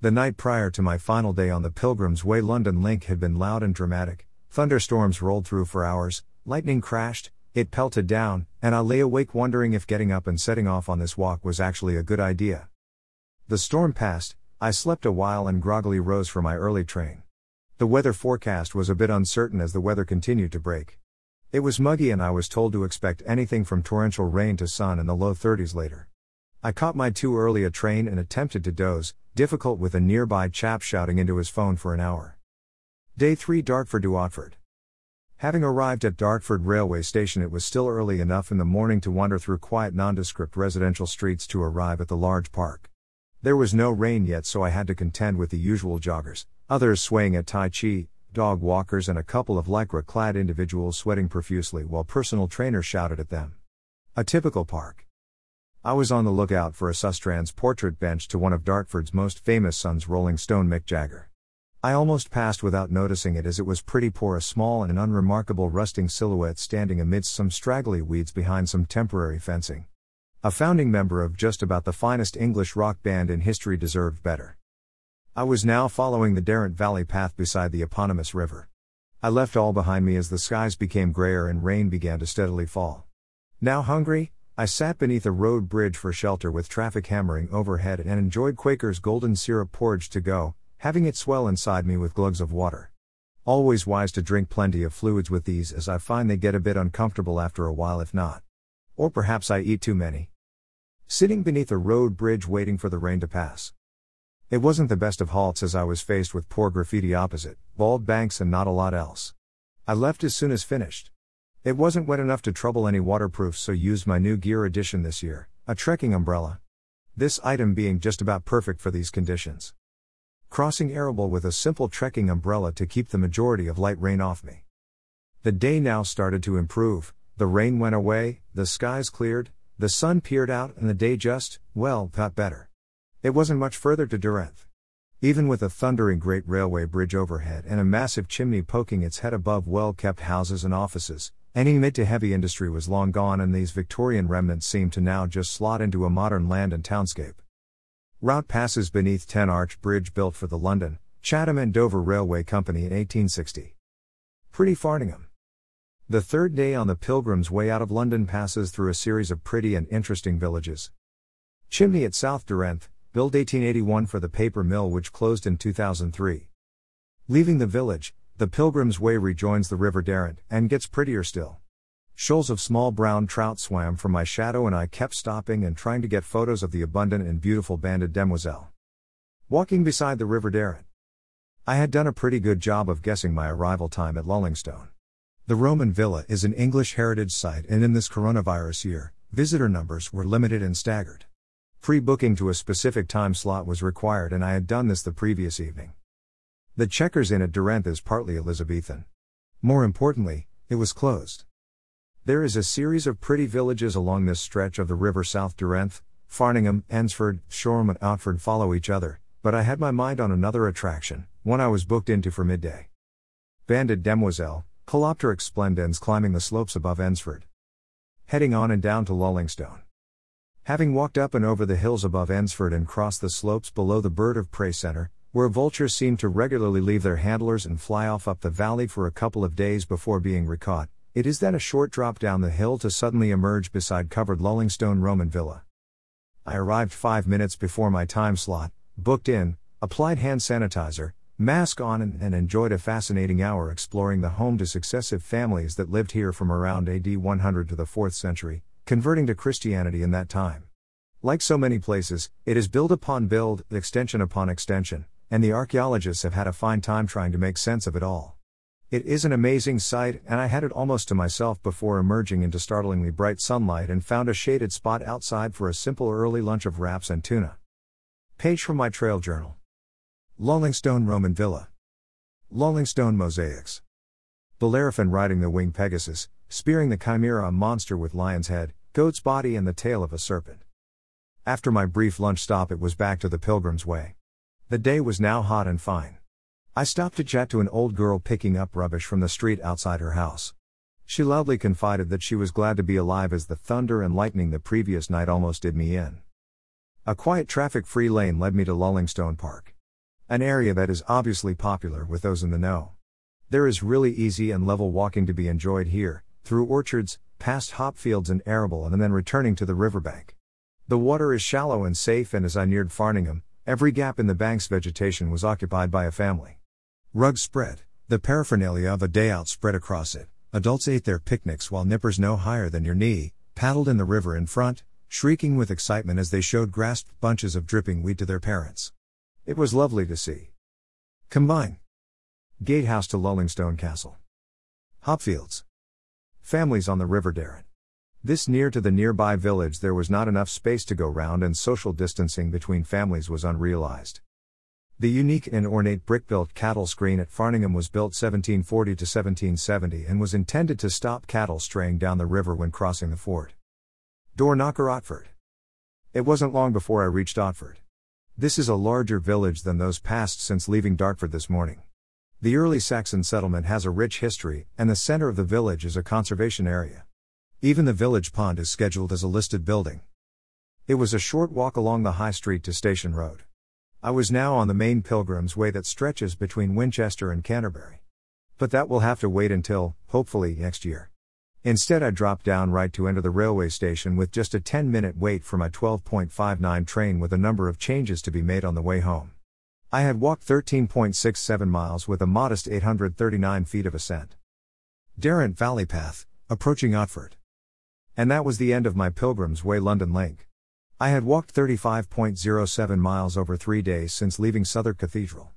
The night prior to my final day on the Pilgrim's Way London link had been loud and dramatic. Thunderstorms rolled through for hours, lightning crashed, it pelted down, and I lay awake wondering if getting up and setting off on this walk was actually a good idea. The storm passed, I slept a while and groggily rose for my early train. The weather forecast was a bit uncertain as the weather continued to break. It was muggy and I was told to expect anything from torrential rain to sun in the low 30s later. I caught my too early a train and attempted to doze, difficult with a nearby chap shouting into his phone for an hour. Day 3, Dartford to Otford. Having arrived at Dartford railway station, it was still early enough in the morning to wander through quiet nondescript residential streets to arrive at the large park. There was no rain yet, so I had to contend with the usual joggers, others swaying at tai chi, dog walkers and a couple of lycra-clad individuals sweating profusely while personal trainers shouted at them. A typical park. I was on the lookout for a Sustrans portrait bench to one of Dartford's most famous sons, Rolling Stone Mick Jagger. I almost passed without noticing it as it was pretty poor, a small and an unremarkable rusting silhouette standing amidst some straggly weeds behind some temporary fencing. A founding member of just about the finest English rock band in history deserved better. I was now following the Darent Valley path beside the eponymous river. I left all behind me as the skies became grayer and rain began to steadily fall. Now hungry, I sat beneath a road bridge for shelter with traffic hammering overhead and enjoyed Quaker's golden syrup porridge to go, having it swell inside me with glugs of water. Always wise to drink plenty of fluids with these, as I find they get a bit uncomfortable after a while if not. Or perhaps I eat too many. Sitting beneath a road bridge waiting for the rain to pass. It wasn't the best of halts as I was faced with poor graffiti opposite, bald banks and not a lot else. I left as soon as finished. It wasn't wet enough to trouble any waterproofs, so used my new gear edition this year, a trekking umbrella. This item being just about perfect for these conditions. Crossing Arable with a simple trekking umbrella to keep the majority of light rain off me. The day now started to improve. The rain went away, the skies cleared, the sun peered out and the day just, well, got better. It wasn't much further to Duranthe. Even with a thundering great railway bridge overhead and a massive chimney poking its head above well-kept houses and offices, any mid to heavy industry was long gone and these Victorian remnants seemed to now just slot into a modern land and townscape. Route passes beneath Ten Arch Bridge built for the London, Chatham and Dover Railway Company in 1860. Pretty Farningham. The third day on the Pilgrim's Way out of London passes through a series of pretty and interesting villages. Chimney at South Darenth, built 1881 for the paper mill which closed in 2003. Leaving the village, the Pilgrim's Way rejoins the River Darent and gets prettier still. Shoals of small brown trout swam from my shadow and I kept stopping and trying to get photos of the abundant and beautiful banded Demoiselle. Walking beside the River Darent. I had done a pretty good job of guessing my arrival time at Lullingstone. The Roman Villa is an English heritage site and in this coronavirus year, visitor numbers were limited and staggered. Pre-booking to a specific time slot was required and I had done this the previous evening. The Checkers Inn at Duranthe is partly Elizabethan. More importantly, it was closed. There is a series of pretty villages along this stretch of the river. South Darenth, Farningham, Ensford, Shoreham and Otford follow each other, but I had my mind on another attraction, one I was booked into for midday. Banded Demoiselle, Calopteric Splendens climbing the slopes above Ensford. Heading on and down to Lullingstone. Having walked up and over the hills above Ensford and crossed the slopes below the Bird of Prey Center, where vultures seem to regularly leave their handlers and fly off up the valley for a couple of days before being recaught, it is then a short drop down the hill to suddenly emerge beside covered Lullingstone Roman Villa. I arrived 5 minutes before my time slot, booked in, applied hand sanitizer, mask on and enjoyed a fascinating hour exploring the home to successive families that lived here from around AD 100 to the 4th century, converting to Christianity in that time. Like so many places, it is build upon build, extension upon extension, and the archaeologists have had a fine time trying to make sense of it all. It is an amazing sight and I had it almost to myself before emerging into startlingly bright sunlight and found a shaded spot outside for a simple early lunch of wraps and tuna. Page from my trail journal. Lullingstone Roman Villa. Lullingstone Mosaics. Bellerophon riding the winged Pegasus, spearing the Chimera, a monster with lion's head, goat's body and the tail of a serpent. After my brief lunch stop it was back to the Pilgrim's Way. The day was now hot and fine. I stopped to chat to an old girl picking up rubbish from the street outside her house. She loudly confided that she was glad to be alive as the thunder and lightning the previous night almost did me in. A quiet traffic-free lane led me to Lullingstone Park. An area that is obviously popular with those in the know. There is really easy and level walking to be enjoyed here, through orchards, past hop fields and arable and then returning to the riverbank. The water is shallow and safe, and as I neared Farningham, every gap in the bank's vegetation was occupied by a family. Rugs spread, the paraphernalia of a day out spread across it, adults ate their picnics while nippers no higher than your knee, paddled in the river in front, shrieking with excitement as they showed grasped bunches of dripping wheat to their parents. It was lovely to see. Combine. Gatehouse to Lullingstone Castle. Hopfields. Families on the River Darent. This near to the nearby village there was not enough space to go round and social distancing between families was unrealized. The unique and ornate brick-built cattle screen at Farningham was built 1740 to 1770 and was intended to stop cattle straying down the river when crossing the ford. Door knocker Otford. It wasn't long before I reached Otford. This is a larger village than those passed since leaving Dartford this morning. The early Saxon settlement has a rich history, and the center of the village is a conservation area. Even the village pond is scheduled as a listed building. It was a short walk along the High Street to Station Road. I was now on the main Pilgrim's Way that stretches between Winchester and Canterbury. But that will have to wait until, hopefully, next year. Instead I dropped down right to enter the railway station with just a 10-minute wait for my 12.59 train with a number of changes to be made on the way home. I had walked 13.67 miles with a modest 839 feet of ascent. Darent Valley Path, approaching Otford. And that was the end of my Pilgrim's Way London link. I had walked 35.07 miles over 3 days since leaving Southwark Cathedral.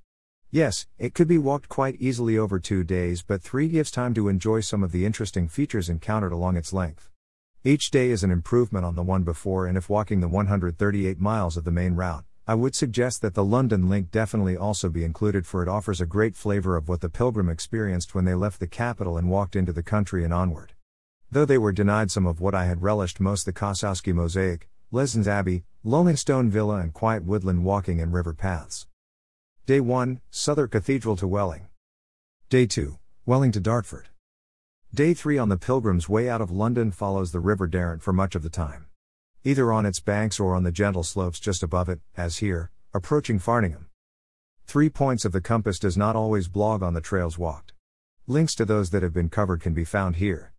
Yes, it could be walked quite easily over 2 days, but 3 gives time to enjoy some of the interesting features encountered along its length. Each day is an improvement on the one before, and if walking the 138 miles of the main route, I would suggest that the London link definitely also be included, for it offers a great flavor of what the pilgrim experienced when they left the capital and walked into the country and onward. Though they were denied some of what I had relished most, the Kosowski mosaic, Lesens Abbey, Lullingstone Villa and quiet woodland walking and river paths. Day 1, Southwark Cathedral to Welling. Day 2, Welling to Dartford. Day 3 on the Pilgrim's Way out of London follows the River Darent for much of the time. Either on its banks or on the gentle slopes just above it, as here, approaching Farningham. 3 Points of the Compass does not always blog on the trails walked. Links to those that have been covered can be found here.